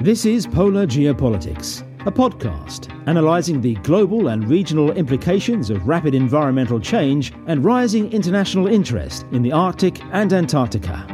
This is Polar Geopolitics, a podcast analysing the global and regional implications of rapid environmental change and rising international interest in the Arctic and Antarctica.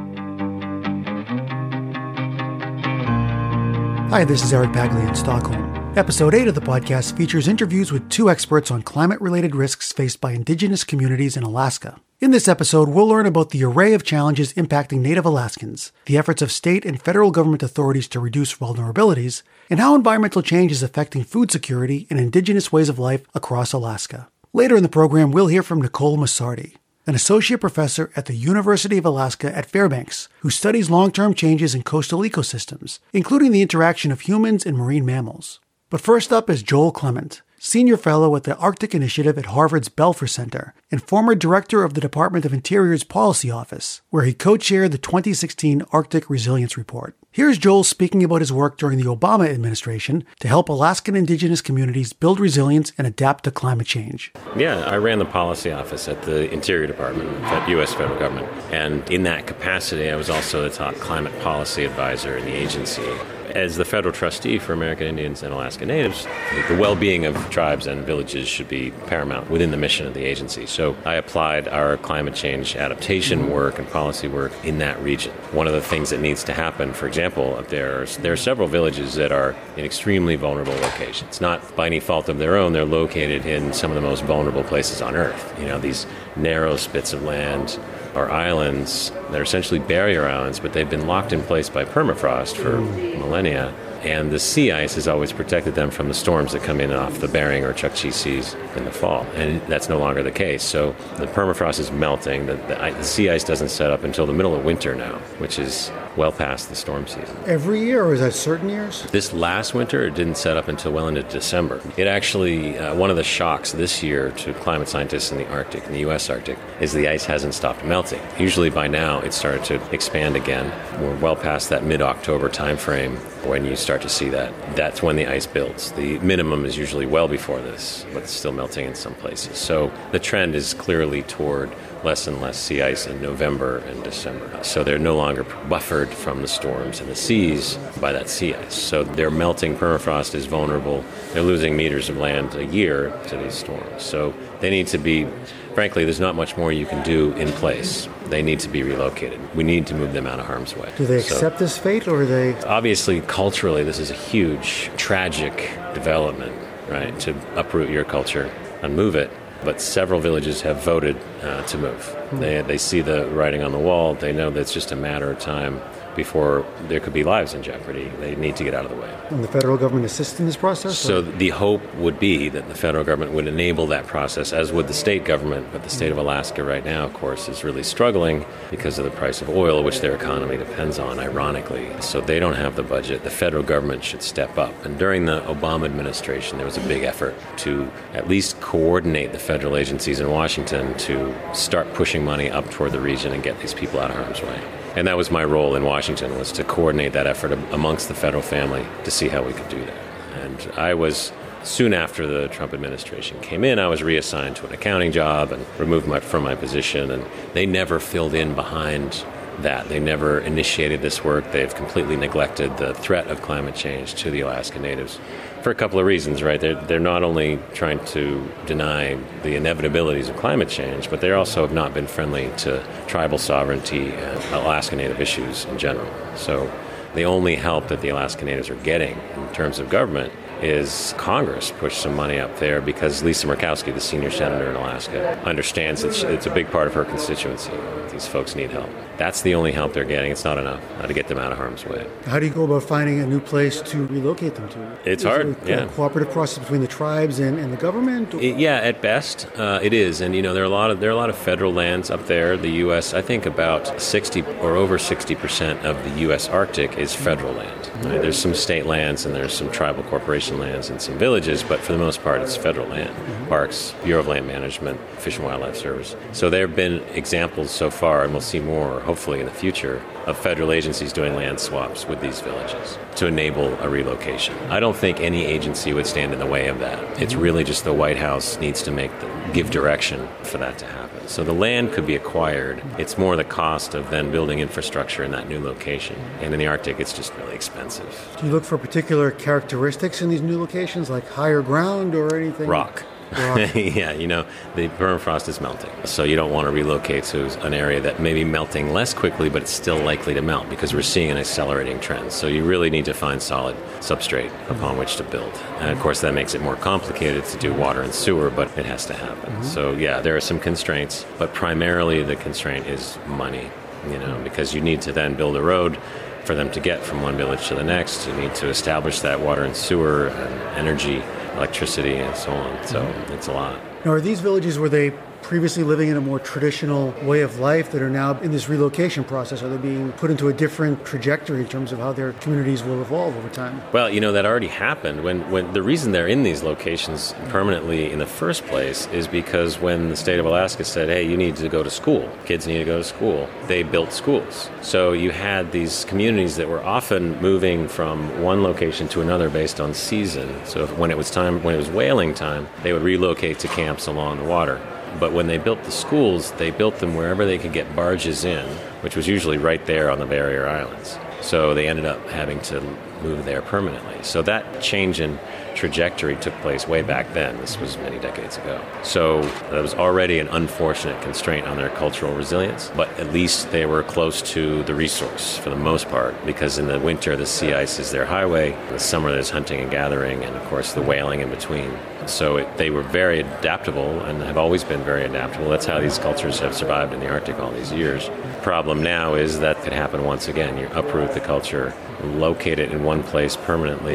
Hi, this is Eric Bagley in Stockholm. Episode 8 of the podcast features interviews with two experts on climate-related risks faced by Indigenous communities in Alaska. In this episode, we'll learn about the array of challenges impacting Native Alaskans, the efforts of state and federal government authorities to reduce vulnerabilities, and how environmental change is affecting food security and Indigenous ways of life across Alaska. Later in the program, we'll hear from Nicole Massardi, an associate professor at the University of Alaska at Fairbanks, who studies long-term changes in coastal ecosystems, including the interaction of humans and marine mammals. But first up is Joel Clement, Senior Fellow at the Arctic Initiative at Harvard's Belfer Center and former Director of the Department of Interior's Policy Office, where he co-chaired the 2016 Arctic Resilience Report. Here's Joel speaking about his work during the Obama administration to help Alaskan Indigenous communities build resilience and adapt to climate change. Yeah, I ran the policy office at the Interior Department at U.S. federal government, and in that capacity, I was also the top climate policy advisor in the agency. As the federal trustee for American Indians and Alaska Natives, the well-being of tribes and villages should be paramount within the mission of the agency. So I applied our climate change adaptation work and policy work in that region. One of the things that needs to happen, for example, there are several villages that are in extremely vulnerable locations. Not by any fault of their own, they're located in some of the most vulnerable places on Earth. You know, these narrow spits of land are islands that are essentially barrier islands, but they've been locked in place by permafrost for millennia, and the sea ice has always protected them from the storms that come in off the Bering or Chukchi seas in the fall, and that's no longer the case. So the permafrost is melting, the sea ice doesn't set up until the middle of winter now, which is well past the storm season. Every year, or is that certain years? This last winter, it didn't set up until well into December. It actually, one of the shocks this year to climate scientists in the Arctic, in the U.S. Arctic, is the ice hasn't stopped melting. Usually by now, it started to expand again. We're well past that mid-October time frame when you start to see that. That's when the ice builds. The minimum is usually well before this, but it's still melting in some places. So the trend is clearly toward less and less sea ice in November and December. So they're no longer buffered from the storms and the seas by that sea ice. So their melting permafrost is vulnerable. They're losing meters of land a year to these storms. So they need to be, frankly, there's not much more you can do in place. They need to be relocated. We need to move them out of harm's way. Do they accept this fate, or are they? Obviously, culturally, this is a huge, tragic development, right, to uproot your culture and move it. But several villages have voted to move. They see the writing on the wall. They know that it's just a matter of time before there could be lives in jeopardy. They need to get out of the way. And the federal government assists in this process? So the hope would be that the federal government would enable that process, as would the state government. But the state of Alaska right now, of course, is really struggling because of the price of oil, which their economy depends on, ironically. So they don't have the budget. The federal government should step up. And during the Obama administration, there was a big effort to at least coordinate the federal agencies in Washington to start pushing money up toward the region and get these people out of harm's way. And that was my role in Washington, was to coordinate that effort amongst the federal family to see how we could do that. And I was, soon after the Trump administration came in, I was reassigned to an accounting job and removed from my position. And they never filled in behind that. They never initiated this work. They've completely neglected the threat of climate change to the Alaska Natives for a couple of reasons, right? They're not only trying to deny the inevitabilities of climate change, but they also have not been friendly to tribal sovereignty and Alaska Native issues in general. So the only help that the Alaska Natives are getting in terms of government is Congress pushed some money up there, because Lisa Murkowski, the senior senator in Alaska, understands that it's a big part of her constituency. These folks need help. That's the only help they're getting. It's not enough to get them out of harm's way. How do you go about finding a new place to relocate them to? It's hard, yeah. Cooperative process between the tribes and the government? Yeah, at best, it is. And, you know, there are a lot of federal lands up there. The U.S., I think about 60 or over 60% of the U.S. Arctic is federal land. Right? There's some state lands and there's some tribal corporation lands and some villages, but for the most part, it's federal land. Parks, Bureau of Land Management, Fish and Wildlife Service. So there have been examples so far, and we'll see more, hopefully in the future, of federal agencies doing land swaps with these villages to enable a relocation. I don't think any agency would stand in the way of that. It's really just the White House needs to give direction for that to happen. So the land could be acquired. It's more the cost of then building infrastructure in that new location. And in the Arctic, it's just really expensive. Do you look for particular characteristics in these new locations, like higher ground or anything? Rock. Yeah, the permafrost is melting. So you don't want to relocate to an area that may be melting less quickly, but it's still likely to melt because we're seeing an accelerating trend. So you really need to find solid substrate upon which to build. And of course, that makes it more complicated to do water and sewer, but it has to happen. Mm-hmm. So yeah, there are some constraints, but primarily the constraint is money, because you need to then build a road for them to get from one village to the next. You need to establish that water and sewer and energy, electricity, and so on. So it's a lot. Now, are these villages, were they previously living in a more traditional way of life that are now in this relocation process? Are they being put into a different trajectory in terms of how their communities will evolve over time? Well, that already happened. When the reason they're in these locations permanently in the first place is because when the state of Alaska said, hey, you need to go to school, kids need to go to school, they built schools. So you had these communities that were often moving from one location to another based on season. So when it was whaling time, they would relocate to camps along the water. But when they built the schools, they built them wherever they could get barges in, which was usually right there on the barrier islands. So they ended up having to move there permanently. So that change in trajectory took place way back then. This was many decades ago. So that was already an unfortunate constraint on their cultural resilience, but at least they were close to the resource for the most part, because in the winter the sea ice is their highway, in the summer there's hunting and gathering, and of course the whaling in between. So they were very adaptable and have always been very adaptable. That's how these cultures have survived in the Arctic all these years. The problem now is that could happen once again. You uproot the culture, locate it in one place permanently.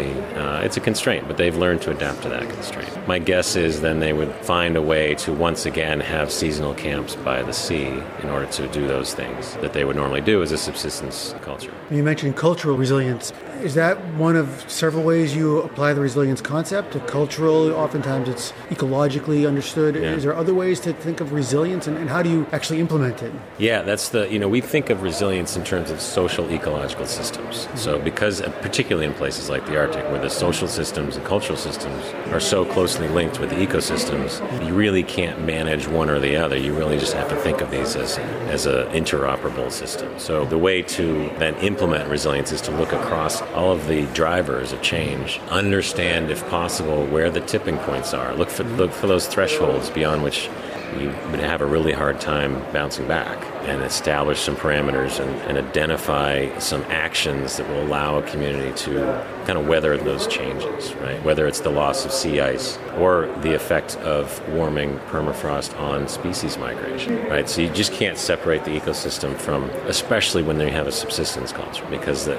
It's a constraint, but they've learned to adapt to that constraint. My guess is then they would find a way to once again have seasonal camps by the sea in order to do those things that they would normally do as a subsistence culture. You mentioned cultural resilience. Is that one of several ways you apply the resilience concept? Cultural, oftentimes it's ecologically understood. Yeah. Is there other ways to think of resilience, and how do you actually implement it? Yeah, that's we think of resilience in terms of social ecological systems. Mm-hmm. So because, particularly in places like the Arctic, where the social systems and cultural systems are so closely linked with the ecosystems, you really can't manage one or the other. You really just have to think of these as an interoperable system. So the way to then implement resilience is to look across all of the drivers of change, understand, if possible, where the tipping points are, look for those thresholds beyond which you would have a really hard time bouncing back, and establish some parameters and identify some actions that will allow a community to kind of weather those changes, right? Whether it's the loss of sea ice or the effect of warming permafrost on species migration, right? So you just can't separate the ecosystem from, especially when they have a subsistence culture, because the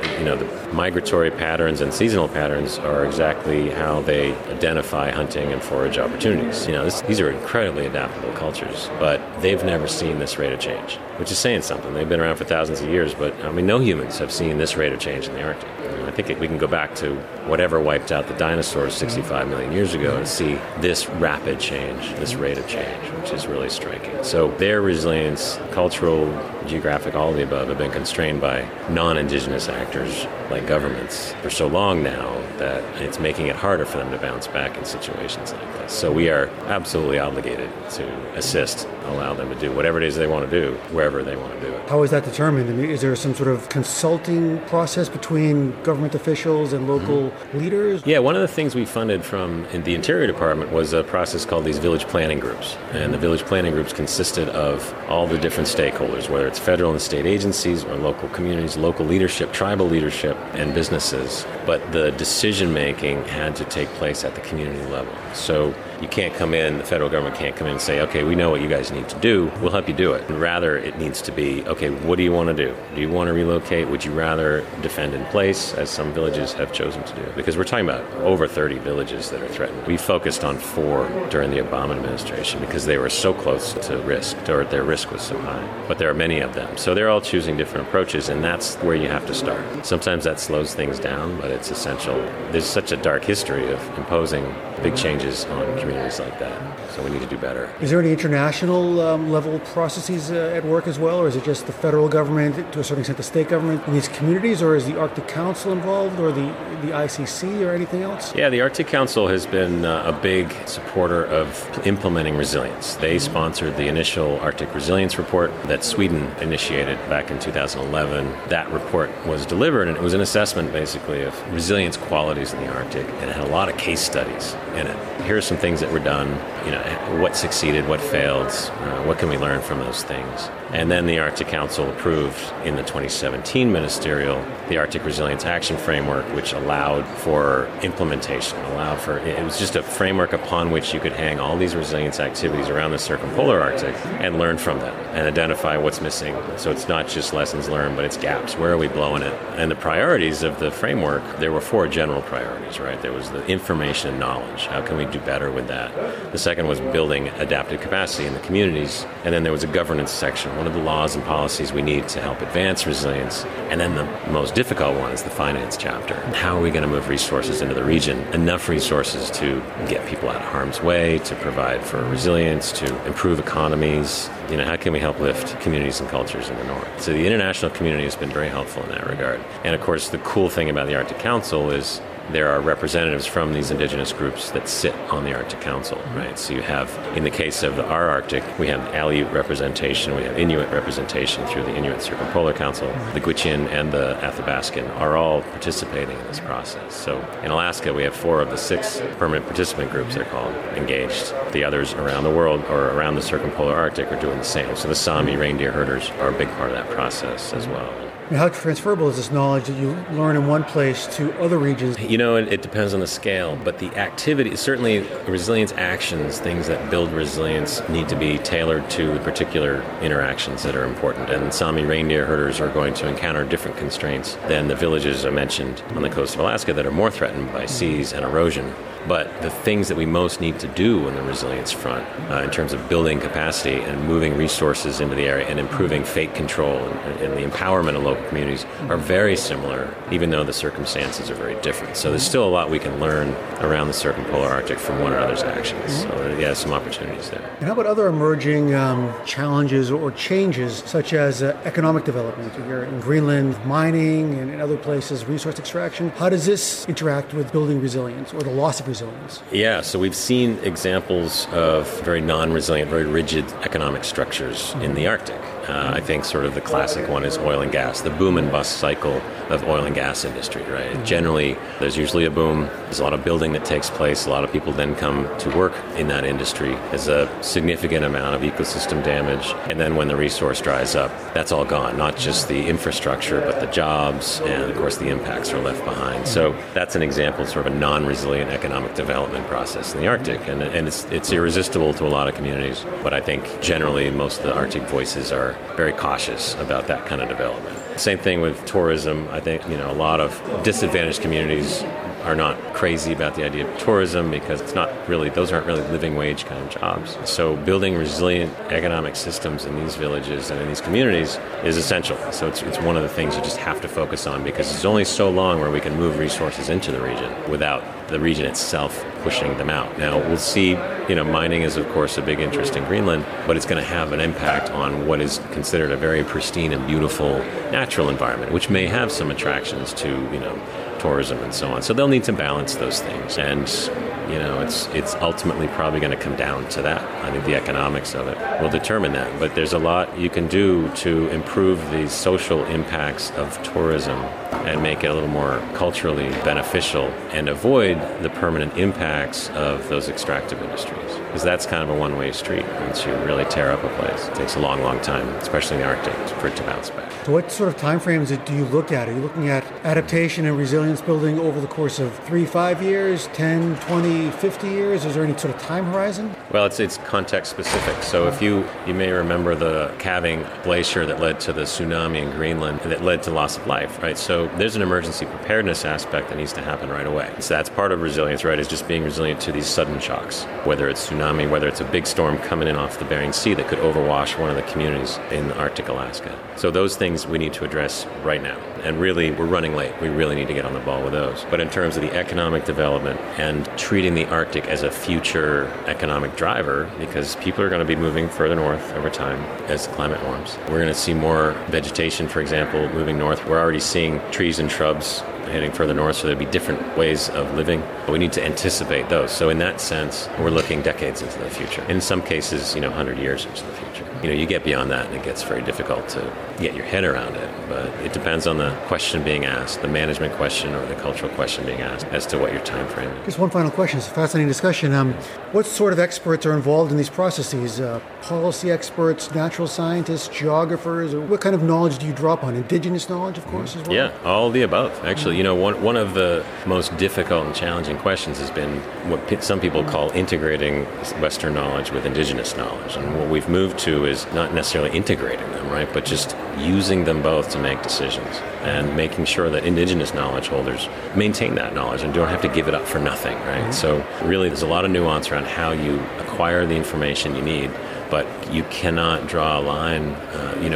migratory patterns and seasonal patterns are exactly how they identify hunting and forage opportunities. These are incredibly adaptable cultures, but they've never seen this rate of change, which is saying something. They've been around for thousands of years, but no humans have seen this rate of change in the Arctic. I think we can go back to whatever wiped out the dinosaurs 65 million years ago and see this rapid change, this rate of change, which is really striking. So their resilience, cultural, geographic, all of the above, have been constrained by non-indigenous actors like governments for so long now that it's making it harder for them to bounce back in situations like this. So we are absolutely obligated to assist, allow them to do whatever it is they want to do, wherever they want to do it. How is that determined? I mean, is there some sort of consulting process between government officials and local leaders? Yeah, one of the things we funded from the Interior Department was a process called these village planning groups. And the village planning groups consisted of all the different stakeholders, whether it's federal and state agencies or local communities, local leadership, tribal leadership, and businesses. But the decision-making had to take place at the community level. So you can't come in, the federal government can't come in and say, okay, we know what you guys need to do, we'll help you do it. And rather, it needs to be, okay, what do you want to do? Do you want to relocate? Would you rather defend in place, as some villages have chosen to do? Because we're talking about over 30 villages that are threatened. We focused on 4 during the Obama administration because they were so close to risk, or their risk was so high. But there are many of them. So they're all choosing different approaches, and that's where you have to start. Sometimes that slows things down, but it's essential. There's such a dark history of imposing big changes on communities communities like that. So we need to do better. Is there any international level processes at work as well, or is it just the federal government, to a certain extent the state government in these communities, or is the Arctic Council involved, or the ICC, or anything else? Yeah, the Arctic Council has been a big supporter of implementing resilience. They sponsored the initial Arctic Resilience Report that Sweden initiated back in 2011. That report was delivered, and it was an assessment basically of resilience qualities in the Arctic, and it had a lot of case studies in it. Here are some things that were done, you know, what succeeded, what failed, what can we learn from those things. And then the Arctic Council approved in the 2017 ministerial the Arctic Resilience Action Framework, which allowed for implementation, it was just a framework upon which you could hang all these resilience activities around the circumpolar Arctic and learn from them and identify what's missing. So it's not just lessons learned, but it's gaps. Where are we blowing it? And the priorities of the framework, there were four general priorities, right? There was the information and knowledge. How can we do better with that? The second was building adaptive capacity in the communities. And then there was a governance section. What are the laws and policies we need to help advance resilience? And then the most difficult one is the finance chapter. How are we going to move resources into the region? Enough resources to get people out of harm's way, to provide for resilience, to improve economies. You know, how can we help lift communities and cultures in the north? So the international community has been very helpful in that regard. And of course, the cool thing about the Arctic Council is there are representatives from these indigenous groups that sit on the Arctic Council, right? So you have, in the case of our Arctic, we have Aleut representation, we have Inuit representation through the Inuit Circumpolar Council. The Gwich'in and the Athabascan are all participating in this process. So in Alaska, we have 4 of the 6 permanent participant groups, they're called, engaged. The others around the world or around the circumpolar Arctic are doing the same. So the Sami reindeer herders are a big part of that process as well. And how transferable is this knowledge that you learn in one place to other regions? You know, it depends on the scale, but the activity, certainly resilience actions, things that build resilience need to be tailored to the particular interactions that are important. And Sami reindeer herders are going to encounter different constraints than the villages I mentioned on the coast of Alaska that are more threatened by seas and erosion. But the things that we most need to do on the resilience front in terms of building capacity and moving resources into the area and improving fate control and the empowerment of local communities are very similar, even though the circumstances are very different. So there's still a lot we can learn around the circumpolar Arctic from one another's actions. So yeah, some opportunities there. And how about other emerging challenges or changes, such as economic development? Here in Greenland, mining, and in other places, resource extraction. How does this interact with building resilience or the loss of resilience? Yeah, so we've seen examples of very non-resilient, very rigid economic structures in the Arctic. I think sort of the classic one is oil and gas, the boom and bust cycle of oil and gas industry, right? Mm-hmm. Generally, there's usually a boom, there's a lot of building that takes place, a lot of people then come to work in that industry. There's a significant amount of ecosystem damage, and then when the resource dries up, that's all gone, not just the infrastructure, but the jobs, and of course the impacts are left behind. So that's an example of sort of a non-resilient economic development process in the Arctic, and it's irresistible to a lot of communities, but I think generally most of the Arctic voices are very cautious about that kind of development. Same thing with tourism. I think, you know, a lot of disadvantaged communities are not crazy about the idea of tourism because it's not really, those aren't really living wage kind of jobs. So building resilient economic systems in these villages and in these communities is essential. So it's one of the things you just have to focus on because there's only so long where we can move resources into the region without the region itself pushing them out. Now we'll see, you know, mining is of course a big interest in Greenland, but it's going to have an impact on what is considered a very pristine and beautiful natural environment, which may have some attractions to, you know, tourism and so on. So they'll need to balance those things. And, you know, it's ultimately probably going to come down to that. I think the economics of it will determine that. But there's a lot you can do to improve the social impacts of tourism and make it a little more culturally beneficial and avoid the permanent impacts of those extractive industries. Because that's kind of a one-way street once you really tear up a place. It takes a long, long time, especially in the Arctic, for it to bounce back. So what sort of timeframes do you look at? Are you looking at adaptation and resilience building over the course of 3-5 years, 10, 20, 50 years? Is there any sort of time horizon? Well, it's context specific. So if you may remember the calving glacier that led to the tsunami in Greenland that led to loss of life, right? So there's an emergency preparedness aspect that needs to happen right away. So that's part of resilience, right, is just being resilient to these sudden shocks, whether it's tsunami, whether it's a big storm coming in off the Bering Sea that could overwash one of the communities in Arctic Alaska. So those things we need to address right now. and really we're running late. We really need to get on the ball with those. But in terms of the economic development and treating the Arctic as a future economic driver, because people are going to be moving further north over time as climate warms. We're going to see more vegetation, for example, moving north. We're already seeing trees and shrubs heading further north, so there'd be different ways of living. But we need to anticipate those. So in that sense, we're looking decades into the future. In some cases, 100 years into the future. You get beyond that and it gets very difficult to get your head around it. But it depends on the question being asked, the management question or the cultural question being asked as to what your time frame is. Just one final question. It's a fascinating discussion. What sort of experts are involved in these processes? Policy experts, natural scientists, geographers? What kind of knowledge do you drop on? Indigenous knowledge, of course, as well? Yeah, all the above, actually. One of the most difficult and challenging questions has been what some people call integrating Western knowledge with indigenous knowledge. And what we've moved to is not necessarily integrating them, right, but just using them both to make decisions and making sure that indigenous knowledge holders maintain that knowledge and don't have to give it up for nothing, right? So really there's a lot of nuance around how you acquire the information you need, but you cannot draw a line.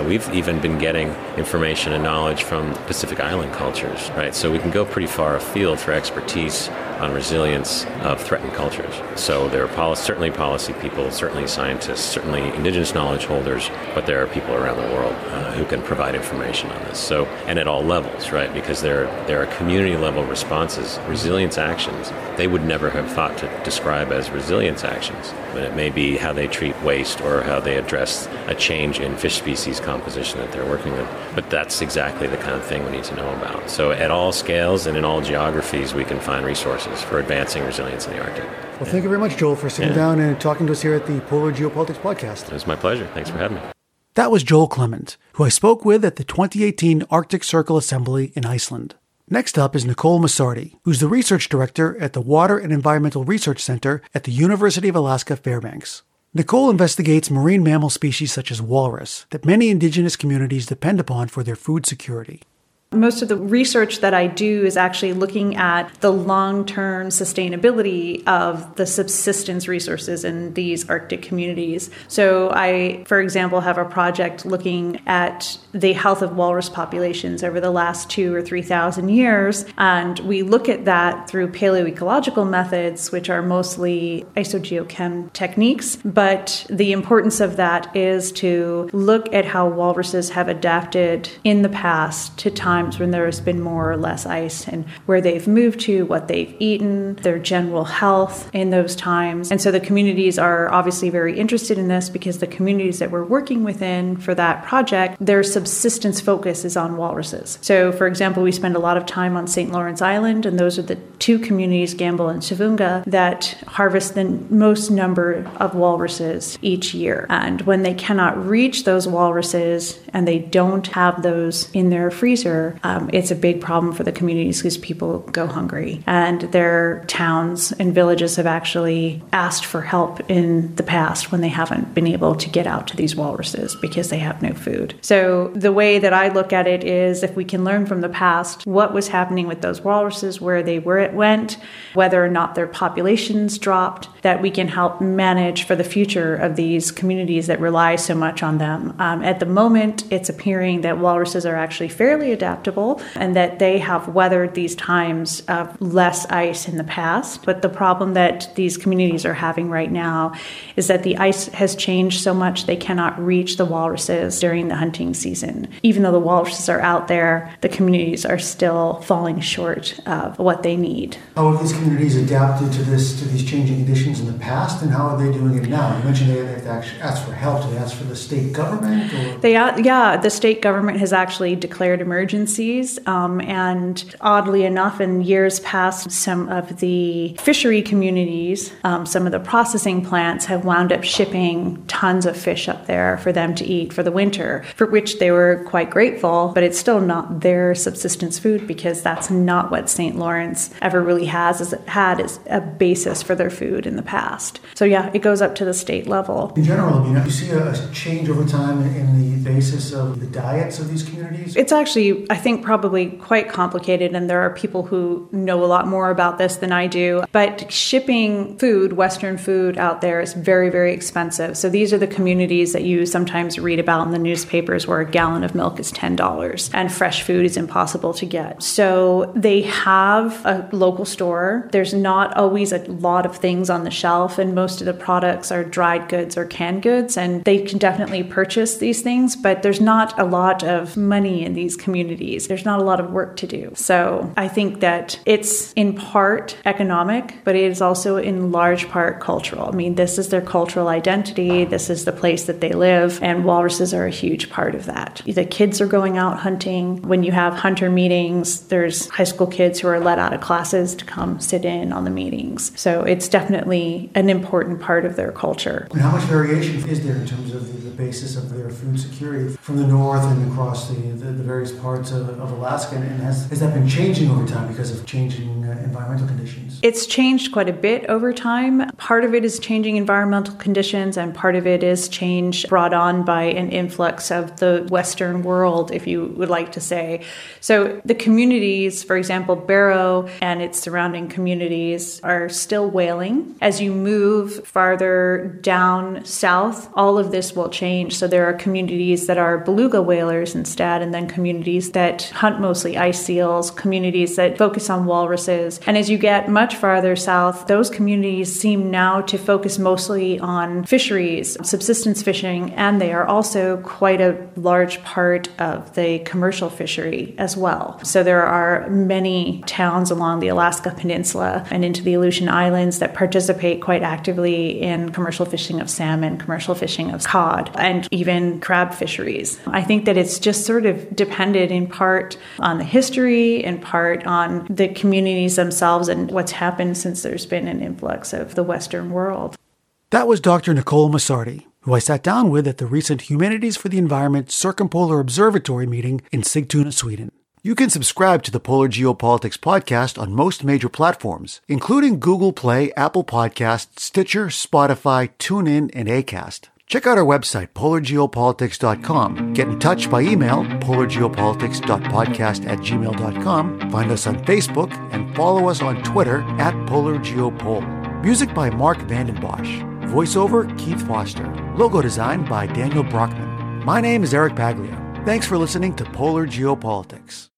We've even been getting information and knowledge from Pacific Island cultures, right? So we can go pretty far afield for expertise on resilience of threatened cultures. So there are certainly policy people, certainly scientists, certainly indigenous knowledge holders, but there are people around the world who can provide information on this. So, and at all levels, right? Because there are community level responses, resilience actions. They would never have thought to describe as resilience actions, but it may be how they treat waste or how they address a change in fish species composition that they're working with. But that's exactly the kind of thing we need to know about. So at all scales and in all geographies, we can find resources for advancing resilience in the Arctic. Well, thank you very much, Joel, for sitting down and talking to us here at the Polar Geopolitics podcast. It was my pleasure. Thanks for having me. That was Joel Clement, who I spoke with at the 2018 Arctic Circle Assembly in Iceland. Next up is Nicole Massardi, who's the research director at the Water and Environmental Research Center at the University of Alaska Fairbanks. Nicole investigates marine mammal species such as walrus that many indigenous communities depend upon for their food security. Most of the research that I do is actually looking at the long-term sustainability of the subsistence resources in these Arctic communities. So I, for example, have a project looking at the health of walrus populations over the last 2,000 or 3,000 years. And we look at that through paleoecological methods, which are mostly isogeochem techniques. But the importance of that is to look at how walruses have adapted in the past to time when there has been more or less ice, and where they've moved to, what they've eaten, their general health in those times. And so the communities are obviously very interested in this because the communities that we're working within for that project, their subsistence focus is on walruses. So, for example, we spend a lot of time on St. Lawrence Island, and those are the two communities, Gamble and Savunga, that harvest the most number of walruses each year. And when they cannot reach those walruses and they don't have those in their freezer, it's a big problem for the communities because people go hungry. And their towns and villages have actually asked for help in the past when they haven't been able to get out to these walruses because they have no food. So the way that I look at it is if we can learn from the past what was happening with those walruses, where it went, whether or not their populations dropped, that we can help manage for the future of these communities that rely so much on them. At the moment, it's appearing that walruses are actually fairly adaptable and that they have weathered these times of less ice in the past. But the problem that these communities are having right now is that the ice has changed so much they cannot reach the walruses during the hunting season. Even though the walruses are out there, the communities are still falling short of what they need. How have these communities adapted to these changing conditions in the past, and how are they doing it now? You mentioned they have to actually ask for help. Do they ask for the state government? Or? The state government has actually declared emergency. And oddly enough, in years past, some of the fishery communities, some of the processing plants have wound up shipping tons of fish up there for them to eat for the winter, for which they were quite grateful, but it's still not their subsistence food because that's not what St. Lawrence ever really had as a basis for their food in the past. So yeah, it goes up to the state level. In general, you see a change over time in the basis of the diets of these communities? It's actually I think, probably quite complicated, and there are people who know a lot more about this than I do. But shipping food, Western food, out there is very, very expensive. So these are the communities that you sometimes read about in the newspapers where a gallon of milk is $10 and fresh food is impossible to get. So they have a local store. There's not always a lot of things on the shelf, and most of the products are dried goods or canned goods, and they can definitely purchase these things, but there's not a lot of money in these communities. There's not a lot of work to do. So I think that it's in part economic, but it is also in large part cultural. I mean, this is their cultural identity. This is the place that they live, and walruses are a huge part of that. The kids are going out hunting. When you have hunter meetings, there's high school kids who are let out of classes to come sit in on the meetings. So it's definitely an important part of their culture. And how much variation is there in terms of the basis of their food security from the north and across the various parts of Alaska? And has that been changing over time because of changing environmental conditions? It's changed quite a bit over time. Part of it is changing environmental conditions, and part of it is change brought on by an influx of the Western world, if you would like to say. So the communities, for example, Barrow and its surrounding communities, are still whaling. As you move farther down south, all of this will change. So there are communities that are beluga whalers instead, and then communities that hunt mostly ice seals, communities that focus on walruses. And as you get much farther south, those communities seem now to focus mostly on fisheries, subsistence fishing, and they are also quite a large part of the commercial fishery as well. So there are many towns along the Alaska Peninsula and into the Aleutian Islands that participate quite actively in commercial fishing of salmon, commercial fishing of cod, and even crab fisheries. I think that it's just sort of depended in part on the history, in part on the communities themselves and what's happened since there's been an influx of the Western world. That was Dr. Nicole Massardi, who I sat down with at the recent Humanities for the Environment Circumpolar Observatory meeting in Sigtuna, Sweden. You can subscribe to the Polar Geopolitics podcast on most major platforms, including Google Play, Apple Podcasts, Stitcher, Spotify, TuneIn, and Acast. Check out our website, polargeopolitics.com. Get in touch by email, polargeopolitics.podcast@gmail.com. Find us on Facebook and follow us on Twitter @PolarGeoPol. Music by Mark Vandenbosch. Voiceover, Keith Foster. Logo design by Daniel Brockman. My name is Eric Paglia. Thanks for listening to Polar Geopolitics.